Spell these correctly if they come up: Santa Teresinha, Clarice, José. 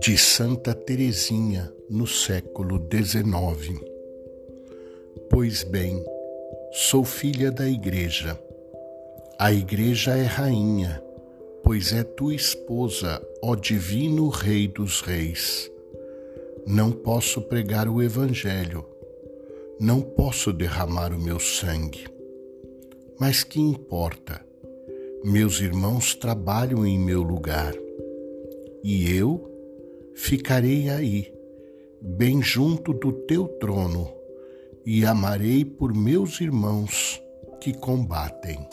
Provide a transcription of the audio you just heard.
De Santa Teresinha no século XIX. Pois bem, sou filha da Igreja. A Igreja é rainha, pois é tua esposa, ó divino Rei dos Reis. Não posso pregar o Evangelho, não posso derramar o meu sangue. Mas que importa? Meus irmãos trabalham em meu lugar, e eu ficarei aí, bem junto do teu trono, e amarei por meus irmãos que combatem.